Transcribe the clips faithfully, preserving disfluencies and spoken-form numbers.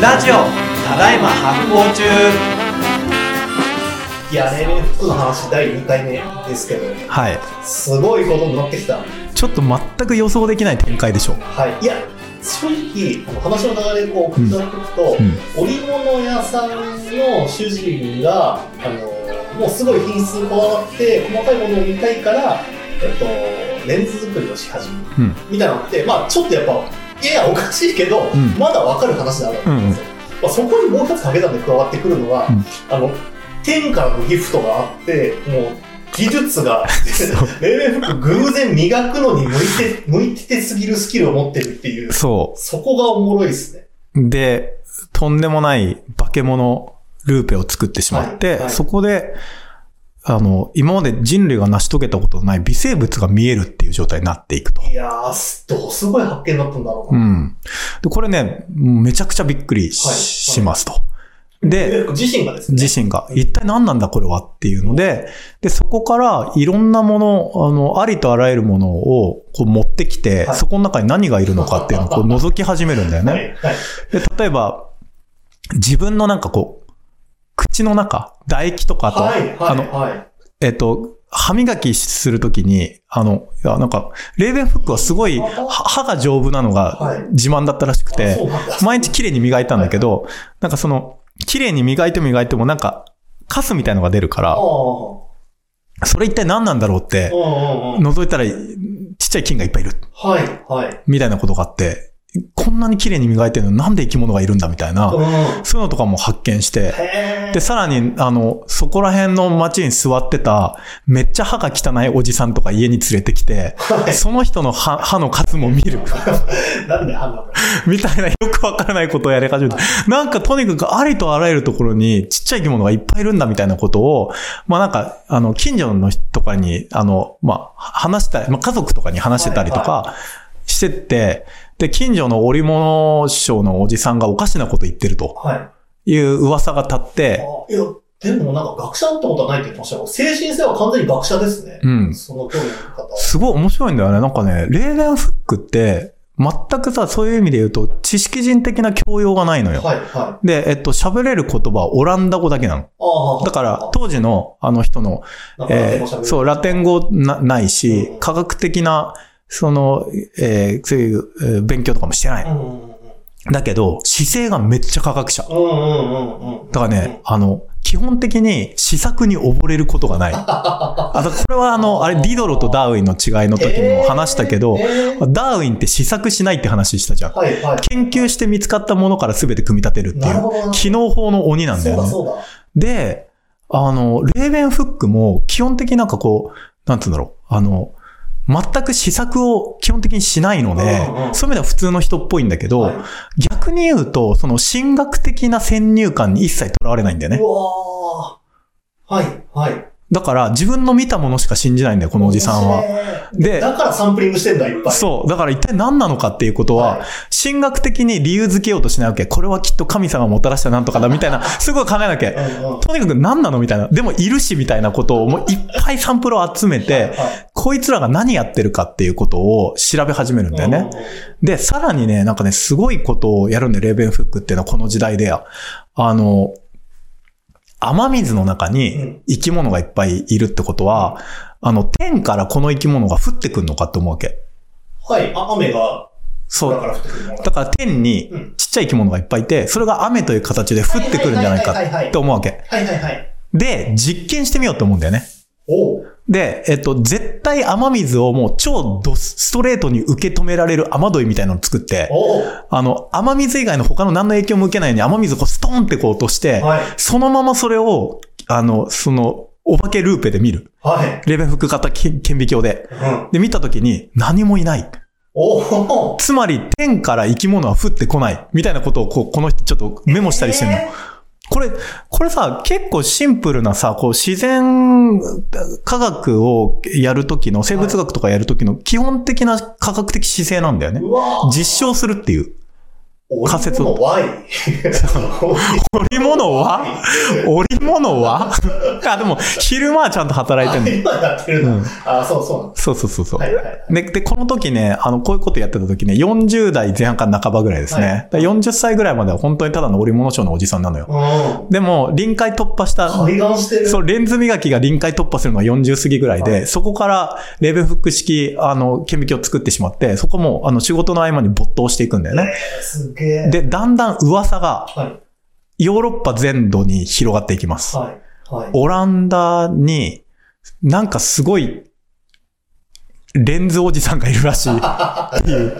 ラジオただいま発行中。いや、例年服の話だいにかいめですけど、はい、すごいことになってきた。ちょっと全く予想できない展開でしょう。はい、いや正直この話の流れでこう下っていくと、うんうん、織物屋さんの主人があのもうすごい品質にこだわって細かいものを見たいから、えっと、レンズ作りをし始める、うん、みたいなのって、まあ、ちょっとやっぱいやおかしいけど、うん、まだ分かる話だろうと思うんですよ、うんまあ、そこにもう一つかけたんで加わってくるのは、うん、あの天からのギフトがあってもう技術がレベル服偶然磨くのに向いて向いててすぎるスキルを持ってるっていう、そうそこがおもろいですね。でとんでもない化け物ルーペを作ってしまって、はいはい、そこであの今まで人類が成し遂げたことのない微生物が見えるっていう状態になっていくと。いやー、どうすごい発見だったんだろうな。うん。でこれね、めちゃくちゃびっくり し,、はいはい、しますと。で、自身がですね。自身が一体何なんだこれはっていうので、でそこからいろんなもの、あのありとあらゆるものをこう持ってきて、はい、そこの中に何がいるのかっていうのをこう覗き始めるんだよね。はいはい、で例えば自分のなんかこう。口の中、唾液とかと、はいはい、あの、はい、えっと、歯磨きするときに、あの、いやなんか、レーベンフックはすごい歯が丈夫なのが自慢だったらしくて、はい、毎日綺麗に磨いたんだけど、はい、なんかその、綺麗に磨いて磨いてもなんか、カスみたいのが出るから、それ一体何なんだろうって、覗いたらちっちゃい菌がいっぱいいる。はい、はい。みたいなことがあって、こんなに綺麗に磨いてるのなんで生き物がいるんだみたいな、うん、そういうのとかも発見して、で、さらに、あの、そこら辺の街に座ってた、めっちゃ歯が汚いおじさんとか家に連れてきて、はい、その人の 歯, 歯の数も見る。なんで歯なのみたいなよくわからないことをやり始めて、なんかとにかくありとあらゆるところにちっちゃい生き物がいっぱいいるんだみたいなことを、まあなんか、あの、近所の人とかに、あの、まあ話したり、まあ家族とかに話してたりとか、はいはいしてって、で、近所の織物商のおじさんがおかしなこと言ってるという噂が立って、はい、いや、でもなんか学者ってことはないって言ってましたけど、精神性は完全に学者ですね。うん。その興味の方。すごい面白いんだよね。なんかね、レーベンフックって、全くさ、そういう意味で言うと、知識人的な教養がないのよ。はいはい、で、えっと、喋れる言葉はオランダ語だけなの。あだから、当時のあの人の、えー、そう、ラテン語 な, ないし、うん、科学的な、その、えー、そういう、えー、勉強とかもしてない、うんうんうん。だけど、姿勢がめっちゃ科学者。うんうんうんうん、だからね、うんうん、あの、基本的に思索に溺れることがない。あと、これはあの、あれ、ディドロとダーウィンの違いの時にも話したけど、えーえー、ダーウィンって思索しないって話したじゃん、はいはい。研究して見つかったものから全て組み立てるっていう、機能法の鬼なんだよね。そうだそうだ。で、あの、レーベンフックも基本的になんかこう、なんつうんだろう、あの、全く試作を基本的にしないので、うんうん、そういう意味では普通の人っぽいんだけど、はい、逆に言うと、その神学的な先入観に一切とらわれないんだよね。うわー。はい、はい。だから自分の見たものしか信じないんだよ、このおじさんは。で、だからサンプリングしてんだ、いっぱい。そう。だから一体何なのかっていうことは、はい、神学的に理由付けようとしないわけ。これはきっと神様がもたらしたなんとかだ、みたいな、すごい考えなきゃ。うんうん、とにかく何なのみたいな。でもいるし、みたいなことを、もういっぱいサンプルを集めて、はい、こいつらが何やってるかっていうことを調べ始めるんだよね。うん、で、さらにね、なんかね、すごいことをやるんで、レーベンフックっていうのはこの時代で、あの、雨水の中に生き物がいっぱいいるってことは、うん、あの、天からこの生き物が降ってくるのかって思うわけ。はい、雨が、そう。だから降ってくるのか。だから天にちっちゃい生き物がいっぱいいて、それが雨という形で降ってくるんじゃないかって思うわけ。はいはいはい。で、実験してみようと思うんだよね。おう。で、えっと、絶対雨水をもう超ドストレートに受け止められる雨どいみたいなのを作って、あの、雨水以外の他の何の影響も受けないように雨水をこうストーンってこう落として、はい、そのままそれを、あの、その、お化けルーペで見る。はい、レーベンフック型顕微鏡で、うん。で、見たときに何もいない。おつまり、天から生き物は降ってこない。みたいなことをこう、この人ちょっとメモしたりしてるの。えーこれ、これさ、結構シンプルなさ、こう自然科学をやるときの、生物学とかやるときの基本的な科学的姿勢なんだよね。実証するっていう。仮説を。織物は織物はあ、でも、昼間はちゃんと働いてるの。昼間やってるの、うん、あ、そうそう。そうそうそうそう、はいはいはいで。で、この時ね、あの、こういうことやってた時ね、よんじゅう代前半から半ばぐらいですね。はい、だよんじゅっさいぐらいまでは本当にただの織物商のおじさんなのよ。うん、でも、臨界突破した。開眼してる。そう、レンズ磨きが臨界突破するのはよんじゅう過ぎぐらいで、はい、そこからレベルフック式、あの、顕微鏡を作ってしまって、そこも、あの、仕事の合間に没頭していくんだよね。えー、すげえ。で、だんだん噂が、ヨーロッパ全土に広がっていきます。はいはい、オランダに、なんかすごい、レンズおじさんがいるらしいっていう。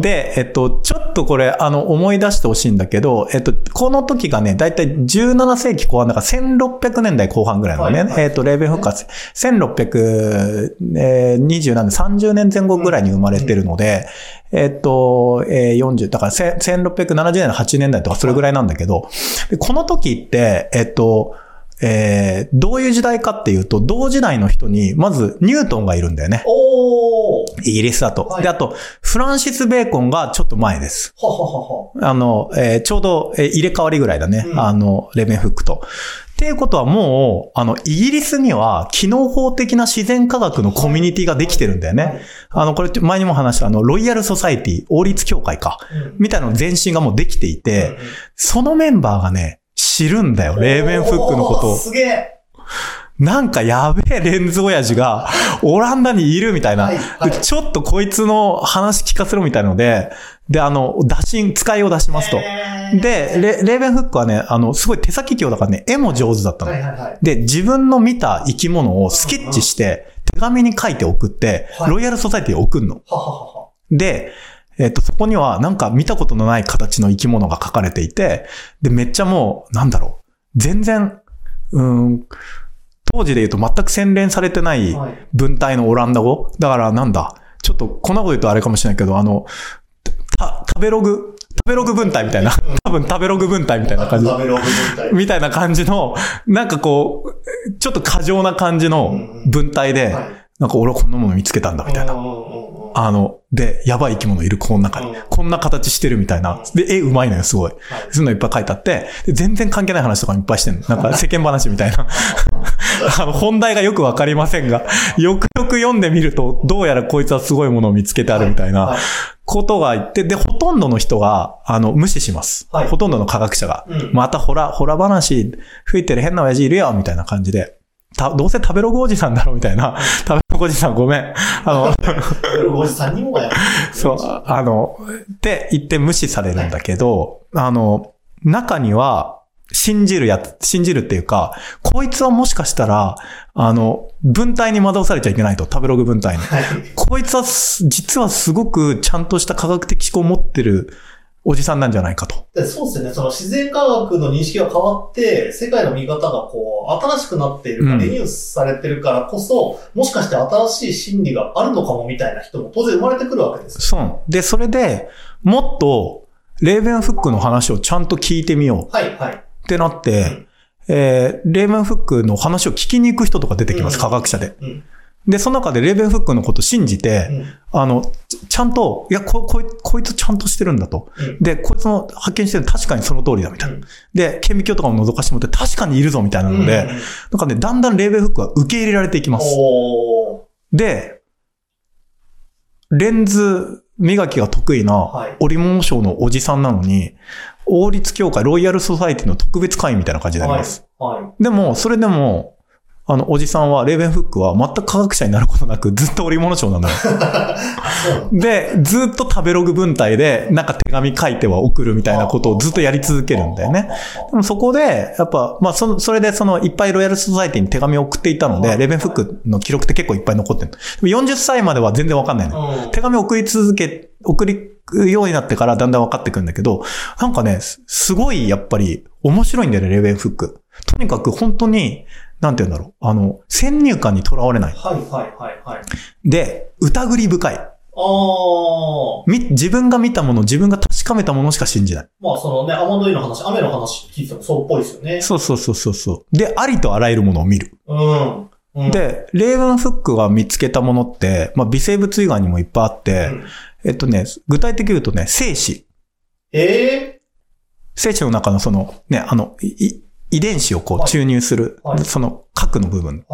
で、えっと、ちょっとこれ、あの、思い出してほしいんだけど、えっと、この時がね、だいたいじゅうななせいきこう半だからせんろっぴゃくねんだいこう半ぐらいのね、はいはい、えっと、レーベンフックはせんろっぴゃくにじゅうねん、さんじゅうねんぜんごぐらいに生まれてるので、うんうん、えっと、えー、よんじゅう、だからせんろっぴゃくななじゅうねんだいはちじゅうねんだいとかそれぐらいなんだけど、でこの時って、えっと、えー、どういう時代かっていうと、同時代の人に、まず、ニュートンがいるんだよね。おー。イギリスだと。はい、で、あと、フランシス・ベーコンがちょっと前です。はははは。あの、えー、ちょうど、えー、入れ替わりぐらいだね。うん、あの、レーベンフックと。っていうことはもう、あの、イギリスには、機能法的な自然科学のコミュニティができてるんだよね。あの、これ、前にも話した、あの、ロイヤルソサイティ、王立協会か。みたいなの前身がもうできていて、そのメンバーがね、知るんだよ、レーベンフックのことを。すげえ。なんかやべえレンズ親父がオランダにいるみたいな。はいはい、ちょっとこいつの話聞かせろみたいので、で、あの、打診、使いを出しますと。でレ、レーベンフックはね、あの、すごい手先器用だからね、絵も上手だったの。はいはいはい、で、自分の見た生き物をスケッチして、手紙に書いて送って、はい、ロイヤルソサイティに送るの。ははははで、えっと、そこにはなんか見たことのない形の生き物が書かれていて、で、めっちゃもう、なんだろう、全然、うん、当時で言うと全く洗練されてない文体のオランダ語。だからなんだ、ちょっとこんなこと言うとあれかもしれないけど、あの、た、食べログ、食べログ文体みたいな、多分食べログ文体みたいな感じ。食べログ文体。みたいな感じの、なんかこう、ちょっと過剰な感じの文体で、なんか俺はこんなもの見つけたんだみたいな。あの、で、やばい生き物いる、この中に。こんな形してるみたいな。で、絵うまいのよ、すごい。そういうのいっぱい書いてあって、全然関係ない話とかいっぱいしてるの。なんか世間話みたいな。あの、本題がよくわかりませんが、よくよく読んでみると、どうやらこいつはすごいものを見つけてあるみたいなことが言って、で、ほとんどの人が、あの、無視します。はい、ほとんどの科学者が。うん、またほら、ほら話、吹いてる変な親父いるよ、みたいな感じで。た、どうせ食べログおじさんだろ、みたいな。おじさんごめん。あの、おじさんにもやる。そう、あの、って言って無視されるんだけど、あの、中には、信じるやつ、信じるっていうか、こいつはもしかしたら、あの、文体に惑わされちゃいけないと、食べログ文体に。はい、こいつは、実はすごくちゃんとした科学的思考を持ってる、おじさんなんじゃないかと。そうですね。その自然科学の認識が変わって、世界の見方がこう、新しくなっているか、リニュースされてるからこそ、うん、もしかして新しい心理があるのかもみたいな人も当然生まれてくるわけですよ。そう。で、それで、もっと、レーベンフックの話をちゃんと聞いてみよう。はい、はい。ってなって、うんえー、レーベンフックの話を聞きに行く人とか出てきます、うん、科学者で。うんで、その中でレーベンフックのことを信じて、うん、あの、ちゃんと、いや、こ、こい、こいつちゃんとしてるんだと。うん、で、こいつの発見してる確かにその通りだ、みたいな。うん、で、顕微鏡とかも覗かしてもらって確かにいるぞ、みたいなので、うん、なんかね、だんだんレーベンフックは受け入れられていきます。おーで、レンズ磨きが得意な織物商のおじさんなのに、はい、王立協会、ロイヤルソサイティの特別会員みたいな感じになります。はいはい、でも、それでも、あの、おじさんは、レーベンフックは全く科学者になることなく、ずっと織物商なんだよ。で、ずっと食べログ文体で、なんか手紙書いては送るみたいなことをずっとやり続けるんだよね。でもそこで、やっぱ、まあ、その、それでその、いっぱいロイヤルソサイティに手紙を送っていたので、レーベンフックの記録って結構いっぱい残ってる。よんじゅっさいまでは全然わかんないの。手紙を送り続け、送り、ようになってからだんだん分かってくるんだけど、なんかね、すごいやっぱり面白いんだよね、レーベンフック。とにかく本当に、なんて言うんだろう、あの、先入観にとらわれない。はいはいはいはい。で、疑り深い。ああ。み、自分が見たもの、自分が確かめたものしか信じない。まあそのね、アマンドイの話、雨の話聞いてもそうっぽいですよね。そうそうそうそうそう。で、ありとあらゆるものを見る。うん。うん、で、レーベンフックが見つけたものって、まあ微生物以外にもいっぱいあって、うん、えっとね、具体的に言うとね、精子。えー、精子の中のそのね、あの、遺伝子をこう注入する、はいはい、その核の部分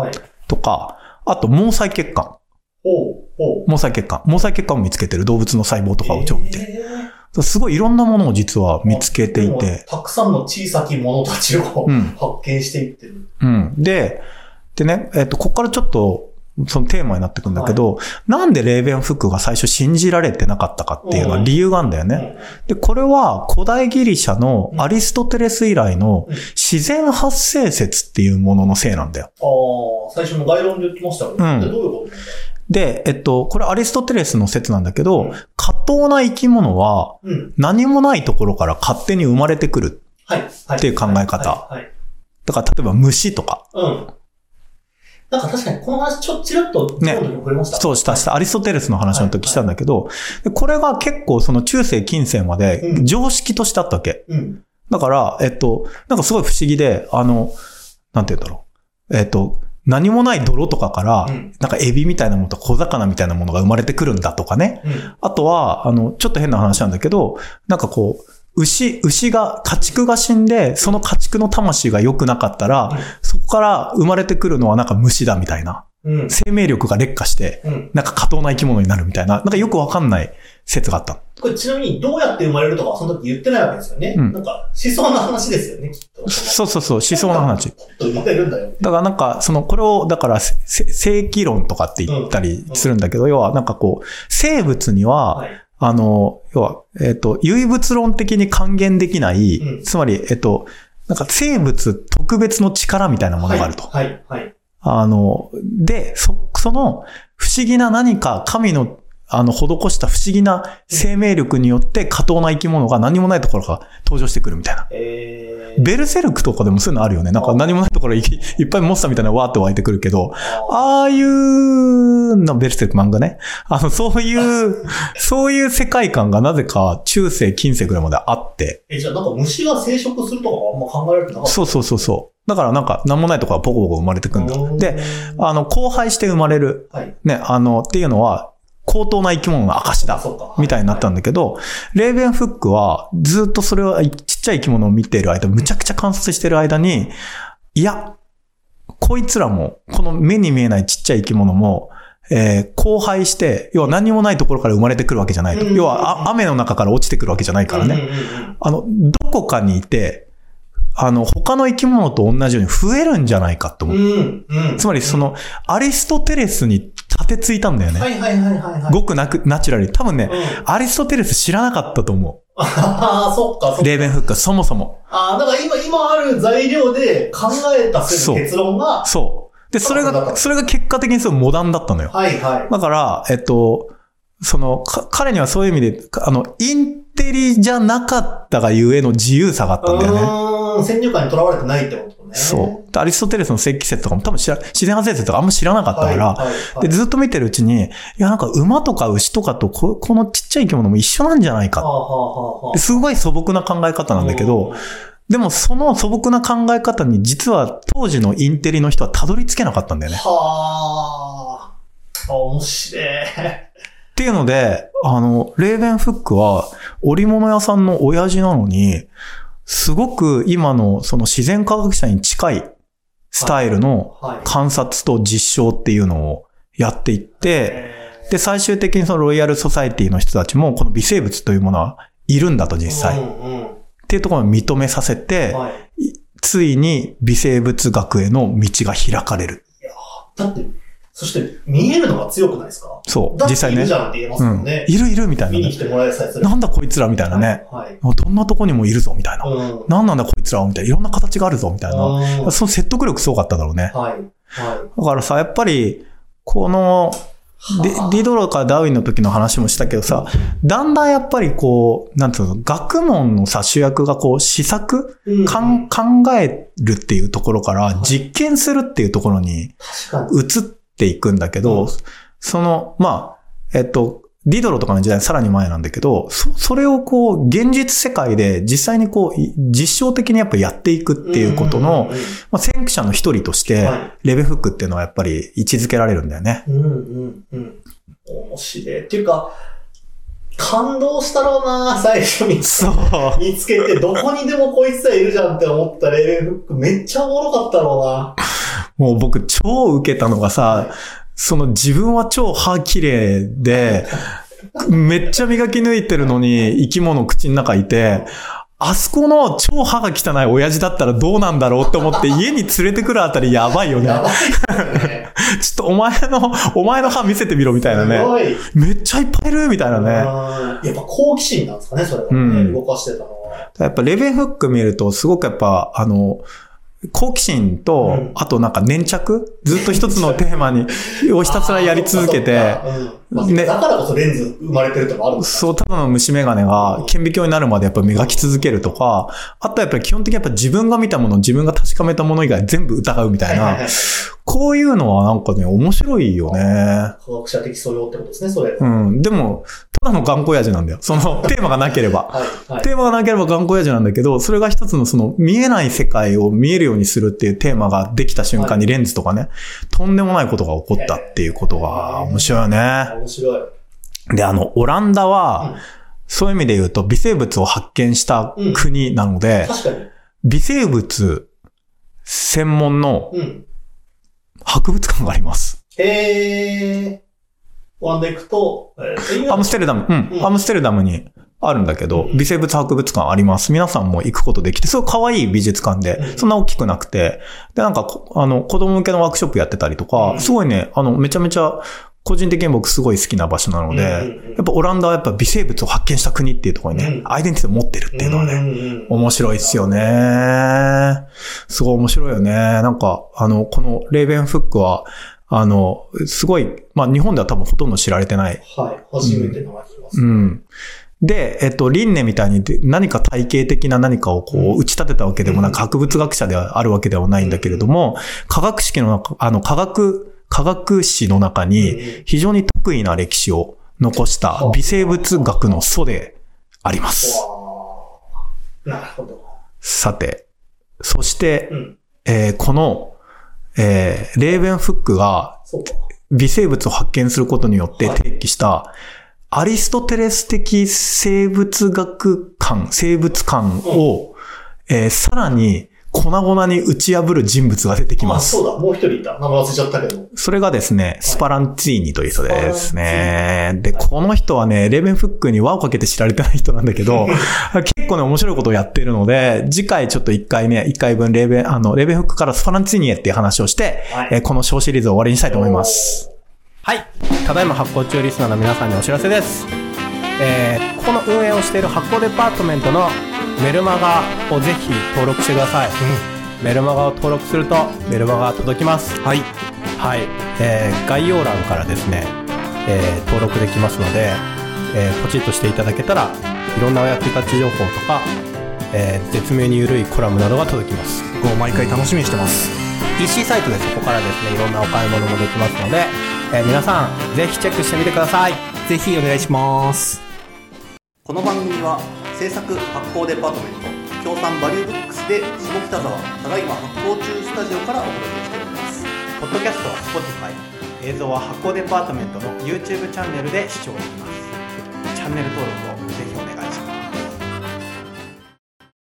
とか、はい、あと毛細血管。おお毛細血管。毛細血管を見つけてる動物の細胞とかを超見てる。えー、すごいいろんなものを実は見つけていて。たくさんの小さきものたちを、うん、発見していってる。うん。で、でね、えっと、ここからちょっと、そのテーマになってくんだけど、はい、なんでレーベンフックが最初信じられてなかったかっていうのは理由があるんだよね。で、これは古代ギリシャのアリストテレス以来の自然発生説っていうもののせいなんだよ。ああ、最初の概論で言ってましたよね。うん、どういうことで、えっと、これアリストテレスの説なんだけど、過当な生き物は何もないところから勝手に生まれてくるっていう考え方。だから例えば虫とか。うんなんか確かにこの話ちょっとちらっとね、そうしたした、はい、アリストテレスの話の時したんだけど、はいはい、これが結構その中世近世まで常識としてあったわけ、うん、だからえっとなんかすごい不思議であのなんて言うんだろうえっと何もない泥とかから、うん、なんかエビみたいなものとか小魚みたいなものが生まれてくるんだとかね、うん、あとはあのちょっと変な話なんだけどなんかこう牛、牛が、家畜が死んで、その家畜の魂が良くなかったら、うん、そこから生まれてくるのはなんか虫だみたいな。うん、生命力が劣化して、うん、なんか過当な生き物になるみたいな、なんかよくわかんない説があった。これちなみにどうやって生まれるとかその時言ってないわけですよね。うん、なんか思想の話ですよね、きっと。そうそうそう、思想の話。生まれるんだよ。だからなんか、その、これを、だから、正規論とかって言ったりするんだけど、うんうん、要はなんかこう、生物には、はいあの、要は、えっと、唯物論的に還元できない、うん、つまり、えっと、なんか生物特別の力みたいなものがあると。はい、はい、はい。あの、で、そ、その不思議な何か神の、あの、施した不思議な生命力によって過当な生き物が何もないところから登場してくるみたいな。えー、ベルセルクとかでもそういうのあるよね。なんか何もないところいっぱいモンスターみたいなのわーっと湧いてくるけど、ああいうのベルセルク漫画ね。あの、そういう、そういう世界観がなぜか中世、近世ぐらいまであって。え、じゃあなんか虫が生殖するとかあんま考えられてなかった？そうそうそうそう。だからなんか何もないところがポコポコ生まれてくるんだ。で、あの、交配して生まれる。はい、ね、あの、っていうのは、高等な生き物の証だみたいになったんだけど、レーベンフックはずっとそれはちっちゃい生き物を見ている間、むちゃくちゃ観察している間に、いや、こいつらも、この目に見えないちっちゃい生き物も、えー、交配して、要は何もないところから生まれてくるわけじゃないと。要は雨の中から落ちてくるわけじゃないからね。あの、どこかにいて、あの、他の生き物と同じように増えるんじゃないかと思う。うんうん、つまりその、アリストテレスに立てついたんだよね。はいはいはいはい、はい。ごくなく、ナチュラルに。多分ね、うん、アリストテレス知らなかったと思う。ああ、そっか、そっか。レーベンフックはそもそも。ああ、だから今、今ある材料で考えた結論が。そう。そうで、それが、それが結果的にすごいモダンだったのよ。はいはい。だから、えっと、その、彼にはそういう意味で、あの、インテリじゃなかったがゆえの自由さがあったんだよね。先入観にとらわれてないってことね。そう。アリストテレスの石器説とかも多分知ら、自然発生説とかあんま知らなかったから、はいはいはい、でずっと見てるうちに、いやなんか馬とか牛とかと こ, このちっちゃい生き物も一緒なんじゃないか、はあはあはあ。すごい素朴な考え方なんだけど、でもその素朴な考え方に実は当時のインテリの人はたどり着けなかったんだよね。はぁ、あ、面白い。っていうので、あの、レーベンフックは織物屋さんの親父なのに、すごく今のその自然科学者に近いスタイルの観察と実証っていうのをやっていって、で、最終的にそのロイヤルソサエティの人たちもこの微生物というものはいるんだと実際。っていうところを認めさせて、ついに微生物学への道が開かれる。いやだって、そして見えるのが強くないですか？そう、実際ね。いるじゃんって言えますもんね。うん、いるいるみたいな、ね。見に来てもらえさえする。なんだこいつらみたいなね。はいはい、どんなとこにもいるぞみたいな。うん、なんなんだこいつらみたいな。いろんな形があるぞみたいな。うん、その説得力すごかっただろうね。はいはい、だからさ、やっぱり、この、ディドロからダーウィンの時の話もしたけどさ、だんだんやっぱりこう、なんていうの、学問のさ、主役がこう、試作、うんうん、考えるっていうところから、実験するっていうところに、移って、っていくんだけど、うん、その、まあ、えっと、ディドロとかの時代さらに前なんだけど、そ、それをこう、現実世界で実際にこう、実証的にやっぱやっていくっていうことの、うんうんうんうん、まあ、先駆者の一人として、レーベンフックっていうのはやっぱり位置づけられるんだよね。うんうんうん。面白い。っていうか、感動したろうな、最初に見つけて、どこにでもこいつらいるじゃんって思ったレーベルフックめっちゃおもろかったろうな。もう僕超受けたのがさ、その自分は超歯綺麗で、めっちゃ磨き抜いてるのに生き物口の中いて、あそこの超歯が汚い親父だったらどうなんだろうって思って家に連れてくるあたりやばいよね。やばいっすね。ちょっとお前の、お前の歯見せてみろみたいなね。すごい。めっちゃいっぱいいるみたいなね。やっぱ好奇心なんですかね、それはね、うん。動かしてたのは。やっぱレベンフック見るとすごくやっぱあの、好奇心と、うん、あとなんか粘着ずっと一つのテーマにをひたすらやり続けて、うんまあ、だからこそレンズ生まれてるともあるんですか。そう、ただの虫眼鏡が顕微鏡になるまでやっぱ磨き続けるとか、あとやっぱり基本的にやっぱ自分が見たもの、自分が確かめたもの以外全部疑うみたいな、はいはいはい、こういうのはなんかね面白いよね。科学者的素養ってことですね、それ。うん、でもただの頑固親父なんだよ。そのテーマがなければ、はいはい、テーマがなければ頑固親父なんだけど、それが一つのその見えない世界を見えるようにするっていうテーマができた瞬間にレンズとかね、はい、とんでもないことが起こったっていうことが面白いよね。面白い。で、あのオランダは、うん、そういう意味で言うと微生物を発見した国なので、うん、確かに微生物専門の博物館があります。うん、へー。オランダ行くと、アムステルダム、うん、うん、アムステルダムにあるんだけど、微生物博物館あります。皆さんも行くことできて、すごい可愛い美術館で、そんな大きくなくて、で、なんか、あの、子供向けのワークショップやってたりとか、すごいね、あの、めちゃめちゃ、個人的に僕すごい好きな場所なので、やっぱオランダはやっぱ微生物を発見した国っていうところにね、アイデンティティを持ってるっていうのはね、面白いっすよね。すごい面白いよね。なんか、あの、このレーベンフックは、あの、すごい、まあ、日本では多分ほとんど知られてない。はい。初めてのが聞きます、ね。うん。で、えっと、リンネみたいに何か体系的な何かをこう打ち立てたわけでもなく、博物学者ではあるわけではないんだけれども、科学式の中、あの、科学、科学史の中に非常に得意な歴史を残した微生物学の祖であります。なるほど。さて、そして、うんえー、この、えー、レーベンフックが微生物を発見することによって提起したアリストテレス的生物学観、生物観を、うんえー、さらに粉々に打ち破る人物が出てきます。あ、そうだ、もう一人いた。名前忘れちゃったけど。それがですね、スパランツィーニという人ですね。で、この人はね、レーベンフックに輪をかけて知られてない人なんだけど、結構ね、面白いことをやっているので、次回ちょっと一回ね、一回分レーベン、あの、レーベンフックからスパランツィーニへっていう話をして、はいえー、この小シリーズを終わりにしたいと思います。はい。ただいま発行中リスナーの皆さんにお知らせです。えー、ここの運営をしている発行デパートメントのメルマガをぜひ登録してください、うん、メルマガを登録するとメルマガが届きます。はい、はいえー、概要欄からですね、えー、登録できますので、えー、ポチッとしていただけたらいろんなお役立ち情報とか、えー、絶妙に緩いコラムなどが届きます。僕も毎回楽しみにしてます。 ピーシー サイトでそこからですねいろんなお買い物もできますので、えー、皆さんぜひチェックしてみてください。ぜひお願いします。この番組は制作発行デパートメント協賛バリューブックスで下北沢ただいま発行中スタジオからお届けしております。ポッドキャストは Spotify、 映像は発行デパートメントの YouTube チャンネルで視聴できます。チャンネル登録を